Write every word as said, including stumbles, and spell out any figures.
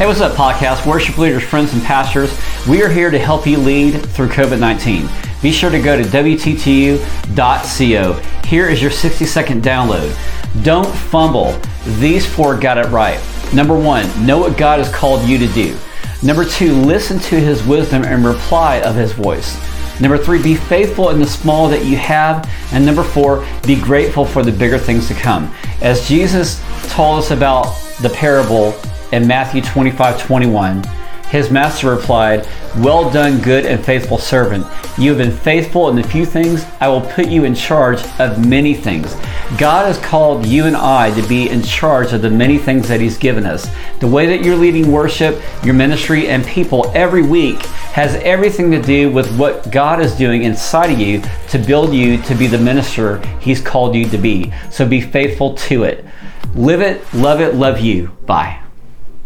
Hey, what's up, podcast? Worship leaders, friends, and pastors. We are here to help you lead through COVID nineteen. Be sure to go to W T T U dot co. Here is your sixty second download. Don't fumble. These four got it right. Number one, know what God has called you to do. Number two, listen to His wisdom and reply of His voice. Number three, be faithful in the small that you have. And number four, be grateful for the bigger things to come. As Jesus told us about the parable in Matthew twenty-five twenty-one, His master replied, "Well done, good and faithful servant. You have been faithful in a few things. I will put you in charge of many things." God has called you and I to be in charge of the many things that He's given us. The way that you're leading worship, your ministry, and people every week has everything to do with what God is doing inside of you to build you to be the minister He's called you to be. So be faithful to it. Live it, love it, love you. Bye.